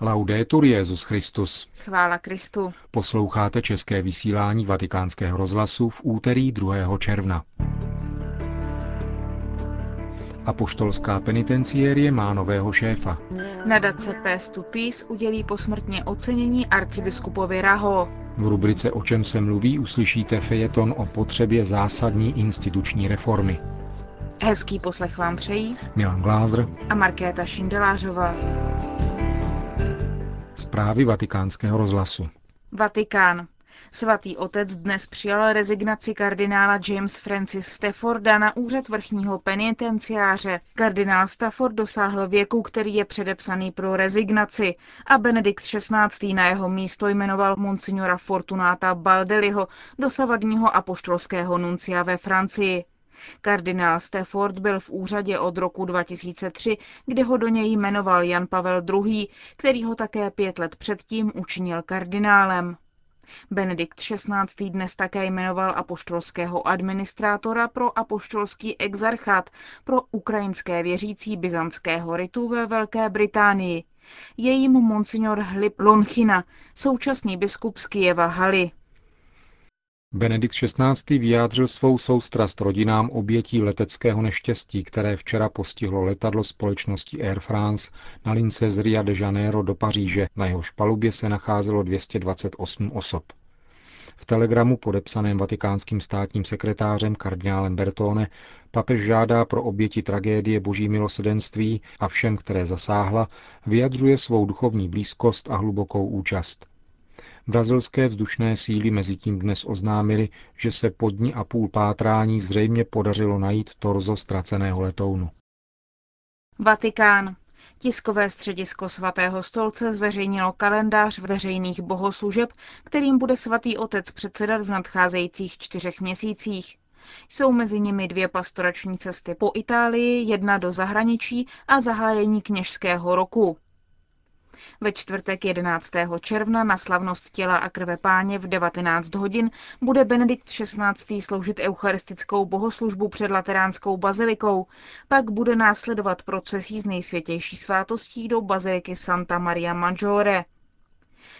Laudetur Jesus Christus. Chvála Kristu. Posloucháte české vysílání Vatikánského rozhlasu v úterý 2. června. Apoštolská penitenciérie má nového šéfa. Nadace Path to Peace udělí posmrtně ocenění arcibiskupovi Raho. V rubrice O čem se mluví uslyšíte fejeton o potřebě zásadní instituční reformy. Hezký poslech vám přejí Milan Glázer a Markéta Šindelářová. Zprávy Vatikánského rozhlasu. Vatikán. Svatý otec dnes přijal rezignaci kardinála James Francis Stafforda na úřad vrchního penitenciáře. Kardinál Stafford dosáhl věku, který je předepsaný pro rezignaci, a Benedikt XVI. Na jeho místo jmenoval monsignora Fortunata Baldelliho, dosavadního apoštolského nuncia ve Francii. Kardinál Stafford byl v úřadě od roku 2003, kde ho do něj jmenoval Jan Pavel II., který ho také 5 let předtím učinil kardinálem. Benedikt XVI. Dnes také jmenoval apoštolského administrátora pro apoštolský exarchát pro ukrajinské věřící byzantského ritu ve Velké Británii. Je jím monsignor Hlib Lonchina, současný biskup z Kyjeva Haly. Benedikt XVI. Vyjádřil svou soustrast rodinám obětí leteckého neštěstí, které včera postihlo letadlo společnosti Air France na lince z Ria de Janeiro do Paříže, na jehož palubě se nacházelo 228 osob. V telegramu podepsaném vatikánským státním sekretářem kardinálem Bertone papež žádá pro oběti tragédie boží milosrdenství a všem, které zasáhla, vyjadřuje svou duchovní blízkost a hlubokou účast. Brazilské vzdušné síly mezitím dnes oznámily, že se po dni a půl pátrání zřejmě podařilo najít torzo ztraceného letounu. Vatikán. Tiskové středisko Svatého stolce zveřejnilo kalendář veřejných bohoslužeb, kterým bude Svatý otec předsedat v nadcházejících 4 měsících. Jsou mezi nimi 2 pastorační cesty po Itálii, 1 do zahraničí a zahájení kněžského roku. Ve čtvrtek 11. června na slavnost těla a krve Páně v 19 hodin bude Benedikt XVI. Sloužit eucharistickou bohoslužbu před Lateránskou bazilikou, pak bude následovat procesí z nejsvětější svátostí do baziliky Santa Maria Maggiore.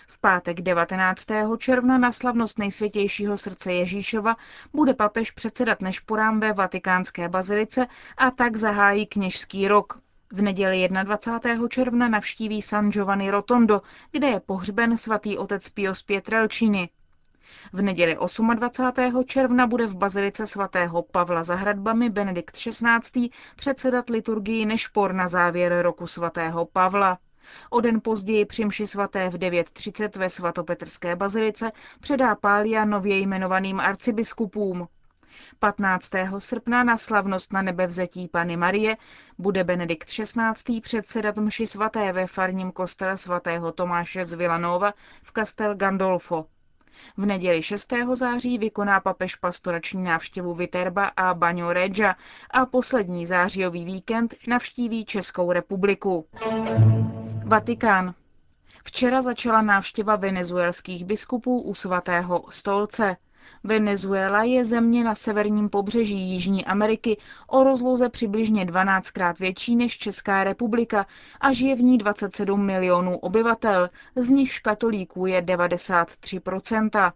V pátek 19. června na slavnost nejsvětějšího srdce Ježíšova bude papež předsedat nešporám ve Vatikánské bazilice a tak zahájí kněžský rok. V neděli 21. června navštíví San Giovanni Rotondo, kde je pohřben svatý otec Pio z Pietrelčiny. V neděli 28. června bude v bazilice svatého Pavla za hradbami Benedikt XVI. Předsedat liturgii nešpor na závěr roku svatého Pavla. O den později při mši svaté v 9:30 ve svatopetrské bazilice předá pália nově jmenovaným arcibiskupům. 15. srpna na slavnost na nebevzetí Panny Marie bude Benedikt XVI. Předsedat mši svaté ve farním kostele svatého Tomáše z Villanova v Castel Gandolfo. V neděli 6. září vykoná papež pastorační návštěvu Viterba a Bagno Reggia a poslední zářijový víkend navštíví Českou republiku. Vatikán. Včera začala návštěva venezuelských biskupů u Svatého stolce. Venezuela je země na severním pobřeží Jižní Ameriky o rozloze přibližně 12krát větší než Česká republika a žije v ní 27 milionů obyvatel, z nichž katolíků je 93%.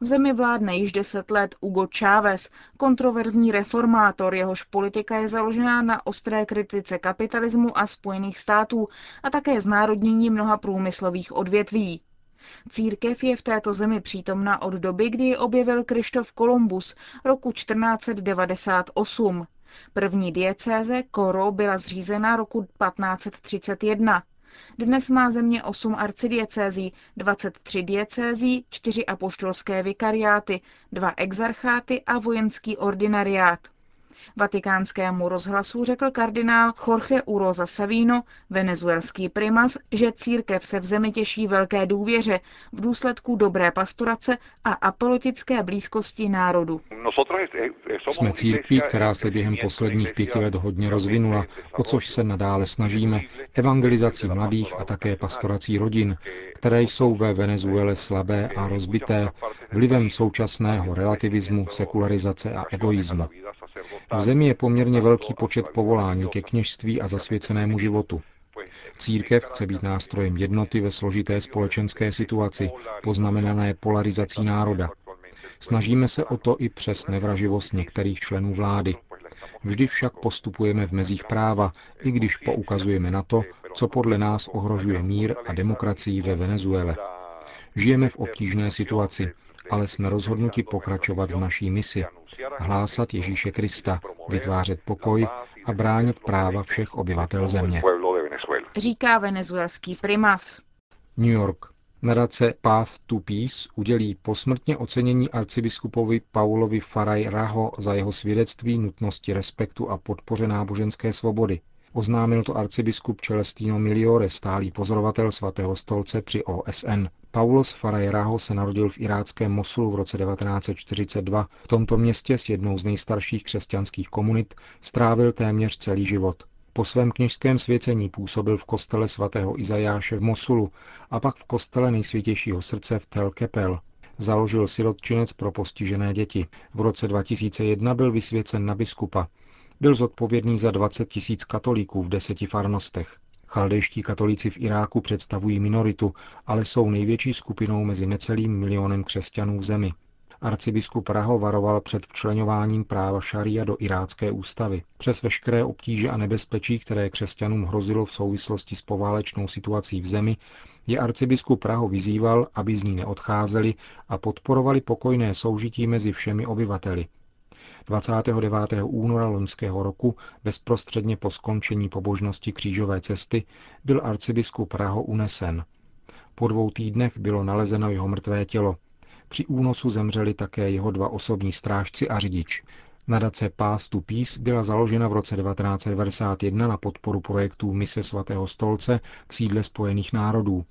V zemi vládne již 10 let Hugo Chávez, kontroverzní reformátor, jehož politika je založená na ostré kritice kapitalismu a Spojených států a také znárodnění mnoha průmyslových odvětví. Církev je v této zemi přítomna od doby, kdy ji objevil Krištof Kolumbus roku 1498. První diecéze Coro byla zřízena roku 1531. Dnes má země 8 arcidiecézí, 23 diecézí, 4 apoštolské vikariáty, 2 exarcháty a vojenský ordinariát. Vatikánskému rozhlasu řekl kardinál Jorge Uroza Savino, venezuelský primas, že církev se v zemi těší velké důvěře v důsledku dobré pastorace a apolitické blízkosti národu. Jsme církví, která se během posledních 5 let hodně rozvinula, o což se nadále snažíme, evangelizací mladých a také pastorací rodin, které jsou ve Venezuele slabé a rozbité vlivem současného relativismu, sekularizace a egoismu. V zemi je poměrně velký počet povolání ke kněžství a zasvěcenému životu. Církev chce být nástrojem jednoty ve složité společenské situaci, poznamenané polarizací národa. Snažíme se o to i přes nevraživost některých členů vlády. Vždy však postupujeme v mezích práva, i když poukazujeme na to, co podle nás ohrožuje mír a demokracii ve Venezuele. Žijeme v obtížné situaci, ale jsme rozhodnuti pokračovat v naší misi, hlásat Ježíše Krista, vytvářet pokoj a bránit práva všech obyvatel země. Říká venezuelský primas. New York. Nadace Path to Peace udělí posmrtně ocenění arcibiskupovi Paulovi Faraj Raho za jeho svědectví nutnosti respektu a podpoře náboženské svobody. Oznámil to arcibiskup Celestino Migliore, stálý pozorovatel Svatého stolce při OSN. Paulus Faraj Raho se narodil v iráckém Mosulu v roce 1942. V tomto městě s jednou z nejstarších křesťanských komunit strávil téměř celý život. Po svém kněžském svěcení působil v kostele svatého Izajáše v Mosulu a pak v kostele Nejsvětějšího srdce v Tel Kepel. Založil sirotčinec pro postižené děti. V roce 2001 byl vysvěcen na biskupa. Byl zodpovědný za 20 000 katolíků v 10 farnostech. Chaldejští katolíci v Iráku představují minoritu, ale jsou největší skupinou mezi necelým milionem křesťanů v zemi. Arcibiskup Raho varoval před včleňováním práva šaria do irácké ústavy. Přes veškeré obtíže a nebezpečí, které křesťanům hrozilo v souvislosti s poválečnou situací v zemi, je arcibiskup Raho vyzýval, aby z ní neodcházeli a podporovali pokojné soužití mezi všemi obyvateli. 29. února loňského roku, bezprostředně po skončení pobožnosti křížové cesty, byl arcibiskup Raho unesen. Po 2 týdnech bylo nalezeno jeho mrtvé tělo. Při únosu zemřeli také jeho 2 osobní strážci a řidič. Nadace Path to Peace byla založena v roce 1991 na podporu projektů Mise Svatého stolce v sídle Spojených národů.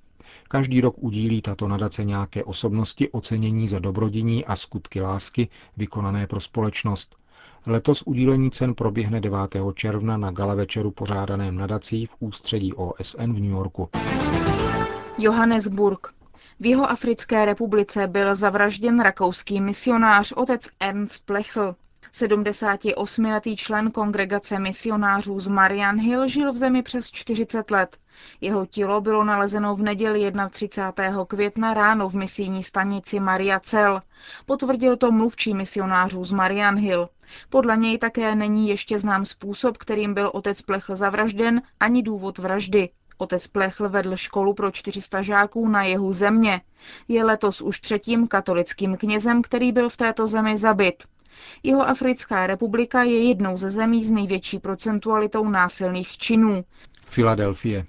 Každý rok udílí tato nadace nějaké osobnosti ocenění za dobrodiní a skutky lásky vykonané pro společnost. Letos udílení cen proběhne 9. června na galavečeru pořádaném nadací v ústředí OSN v New Yorku. Johannesburg. V Jihoafrické republice byl zavražděn rakouský misionář otec Ernst Plechl. 78letý člen kongregace misionářů z Marian Hill žil v zemi přes 40 let. Jeho tělo bylo nalezeno v neděli 31. května ráno v misijní stanici Maria Cel. Potvrdil to mluvčí misionářů z Marian Hill. Podle něj také není ještě znám způsob, kterým byl otec Plechl zavražděn, ani důvod vraždy. Otec Plechl vedl školu pro 400 žáků na jihu země. Je letos už 3. katolickým knězem, který byl v této zemi zabit. Jihoafrická republika je jednou ze zemí s největší procentualitou násilných činů. Filadelfie.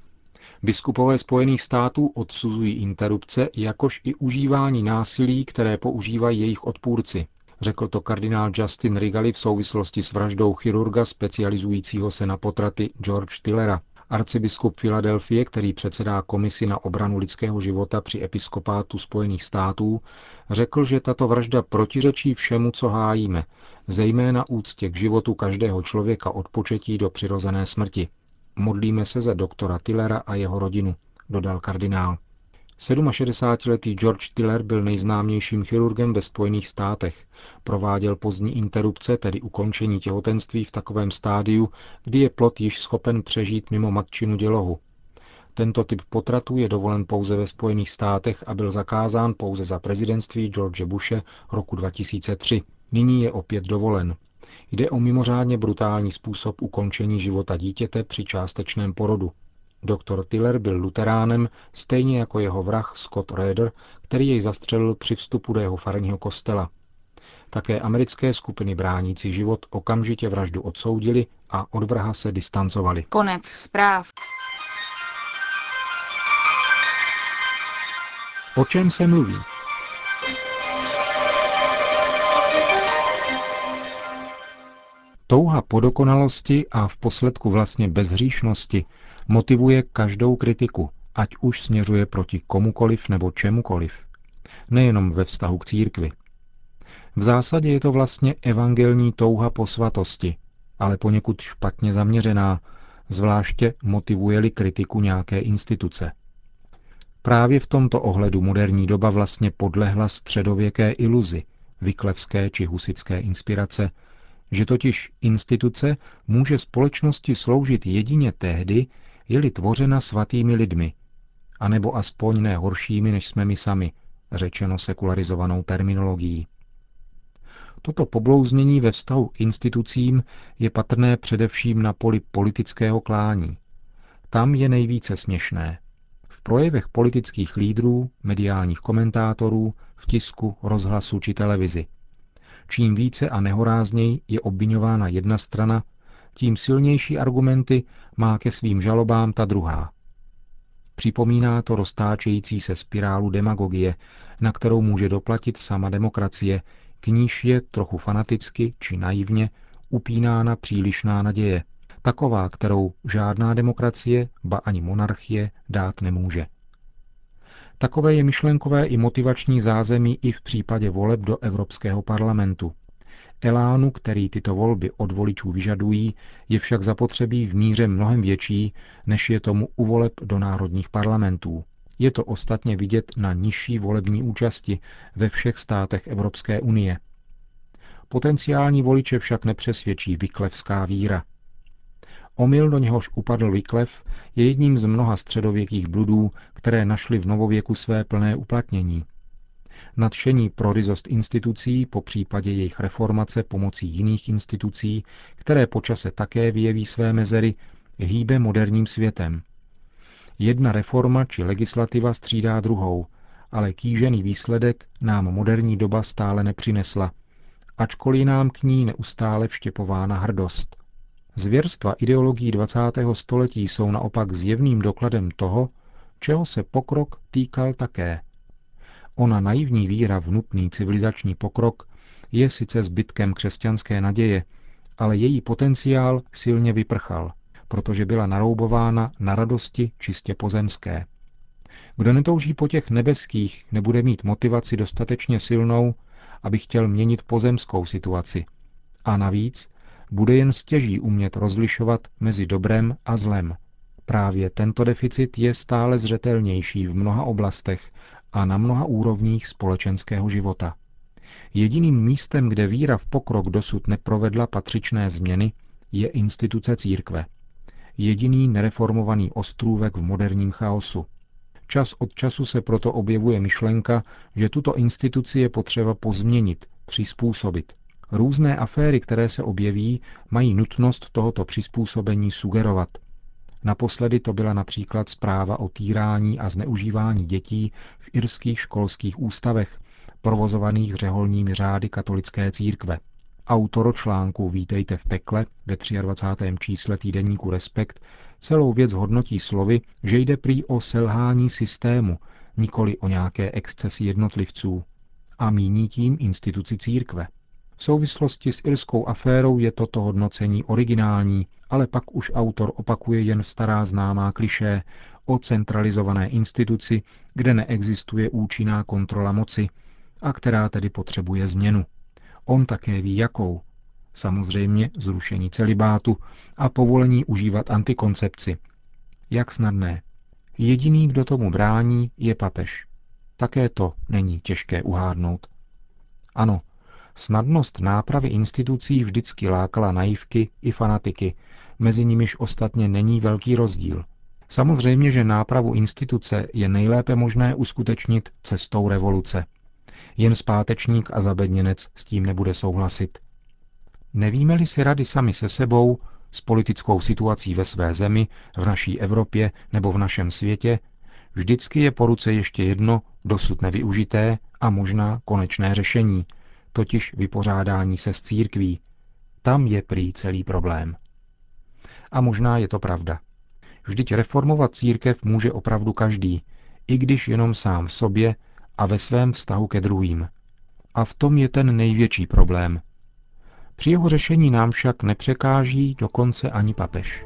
Biskupové Spojených států odsuzují interrupce, jakož i užívání násilí, které používají jejich odpůrci. Řekl to kardinál Justin Rigali v souvislosti s vraždou chirurga specializujícího se na potraty George Tillera. Arcibiskup Filadelfie, který předsedá komisi na obranu lidského života při episkopátu Spojených států, řekl, že tato vražda protiřečí všemu, co hájíme, zejména úctě k životu každého člověka od početí do přirozené smrti. Modlíme se za doktora Tillera a jeho rodinu, dodal kardinál. 67letý George Tiller byl nejznámějším chirurgem ve Spojených státech. Prováděl pozdní interrupce, tedy ukončení těhotenství v takovém stádiu, kdy je plod již schopen přežít mimo matčinu dělohu. Tento typ potratu je dovolen pouze ve Spojených státech a byl zakázán pouze za prezidentství George Bushe roku 2003. Nyní je opět dovolen. Jde o mimořádně brutální způsob ukončení života dítěte při částečném porodu. Doktor Tiller byl luteránem, stejně jako jeho vrah Scott Rader, který jej zastřelil při vstupu do jeho farního kostela. Také americké skupiny bránící život okamžitě vraždu odsoudili a od vraha se distancovali. Konec zpráv. O čem se mluví? Touha po dokonalosti a v posledku vlastně bezhříšnosti motivuje každou kritiku, ať už směřuje proti komukoliv nebo čemukoliv. Nejenom ve vztahu k církvi. V zásadě je to vlastně evangelní touha po svatosti, ale poněkud špatně zaměřená, zvláště motivuje-li kritiku nějaké instituce. Právě v tomto ohledu moderní doba vlastně podlehla středověké iluzi, viklevské či husické inspirace, že totiž instituce může společnosti sloužit jedině tehdy, je-li tvořena svatými lidmi, anebo aspoň ne horšími, než jsme my sami, řečeno sekularizovanou terminologií. Toto poblouznění ve vztahu k institucím je patrné především na poli politického klání. Tam je nejvíce směšné. V projevech politických lídrů, mediálních komentátorů, v tisku, rozhlasu či televizi. Čím více a nehorázněji je obviňována jedna strana, tím silnější argumenty má ke svým žalobám ta druhá. Připomíná to roztáčející se spirálu demagogie, na kterou může doplatit sama demokracie, k níž je trochu fanaticky či naivně upínána přílišná naděje, taková, kterou žádná demokracie, ba ani monarchie, dát nemůže. Takové je myšlenkové i motivační zázemí i v případě voleb do Evropského parlamentu. Elánu, který tyto volby od voličů vyžadují, je však zapotřebí v míře mnohem větší, než je tomu u voleb do národních parlamentů. Je to ostatně vidět na nižší volební účasti ve všech státech Evropské unie. Potenciální voliče však nepřesvědčí viklevská víra. Omyl, do něhož upadl Viklev, je jedním z mnoha středověkých bludů, které našly v novověku své plné uplatnění. Nadšení pro ryzost institucí, popřípadě jejich reformace pomocí jiných institucí, které po čase také vyjeví své mezery, hýbe moderním světem. Jedna reforma či legislativa střídá druhou, ale kýžený výsledek nám moderní doba stále nepřinesla, ačkoliv nám k ní neustále vštěpována hrdost. Zvěrstva ideologií 20. století jsou naopak zjevným dokladem toho, čeho se pokrok týkal také. Ona naivní víra v nutný civilizační pokrok je sice zbytkem křesťanské naděje, ale její potenciál silně vyprchal, protože byla naroubována na radosti čistě pozemské. Kdo netouží po těch nebeských, nebude mít motivaci dostatečně silnou, aby chtěl měnit pozemskou situaci. A navíc bude jen stěží umět rozlišovat mezi dobrem a zlem. Právě tento deficit je stále zřetelnější v mnoha oblastech a na mnoha úrovních společenského života. Jediným místem, kde víra v pokrok dosud neprovedla patřičné změny, je instituce církve. Jediný nereformovaný ostrůvek v moderním chaosu. Čas od času se proto objevuje myšlenka, že tuto instituci je potřeba pozměnit, přizpůsobit. Různé aféry, které se objeví, mají nutnost tohoto přizpůsobení sugerovat. Naposledy to byla například zpráva o týrání a zneužívání dětí v irských školských ústavech, provozovaných řeholními řády katolické církve. Autor článku Vítejte v pekle ve 23. čísle týdeníku Respekt celou věc hodnotí slovy, že jde prý o selhání systému, nikoli o nějaké excesy jednotlivců, a míní tím instituci církve. V souvislosti s irskou aférou je toto hodnocení originální, ale pak už autor opakuje jen stará známá klišé o centralizované instituci, kde neexistuje účinná kontrola moci a která tedy potřebuje změnu. On také ví jakou. Samozřejmě zrušení celibátu a povolení užívat antikoncepci. Jak snadné. Jediný, kdo tomu brání, je papež. Také to není těžké uhádnout. Ano, snadnost nápravy institucí vždycky lákala naivky i fanatiky, mezi nimiž ostatně není velký rozdíl. Samozřejmě, že nápravu instituce je nejlépe možné uskutečnit cestou revoluce. Jen zpátečník a zabedněnec s tím nebude souhlasit. Nevíme-li si rady sami se sebou, s politickou situací ve své zemi, v naší Evropě nebo v našem světě, vždycky je po ruce ještě jedno dosud nevyužité a možná konečné řešení, totiž vypořádání se s církví. Tam je prý celý problém. A možná je to pravda. Vždyť reformovat církev může opravdu každý, i když jenom sám v sobě a ve svém vztahu ke druhým. A v tom je ten největší problém. Při jeho řešení nám však nepřekáží dokonce ani papež.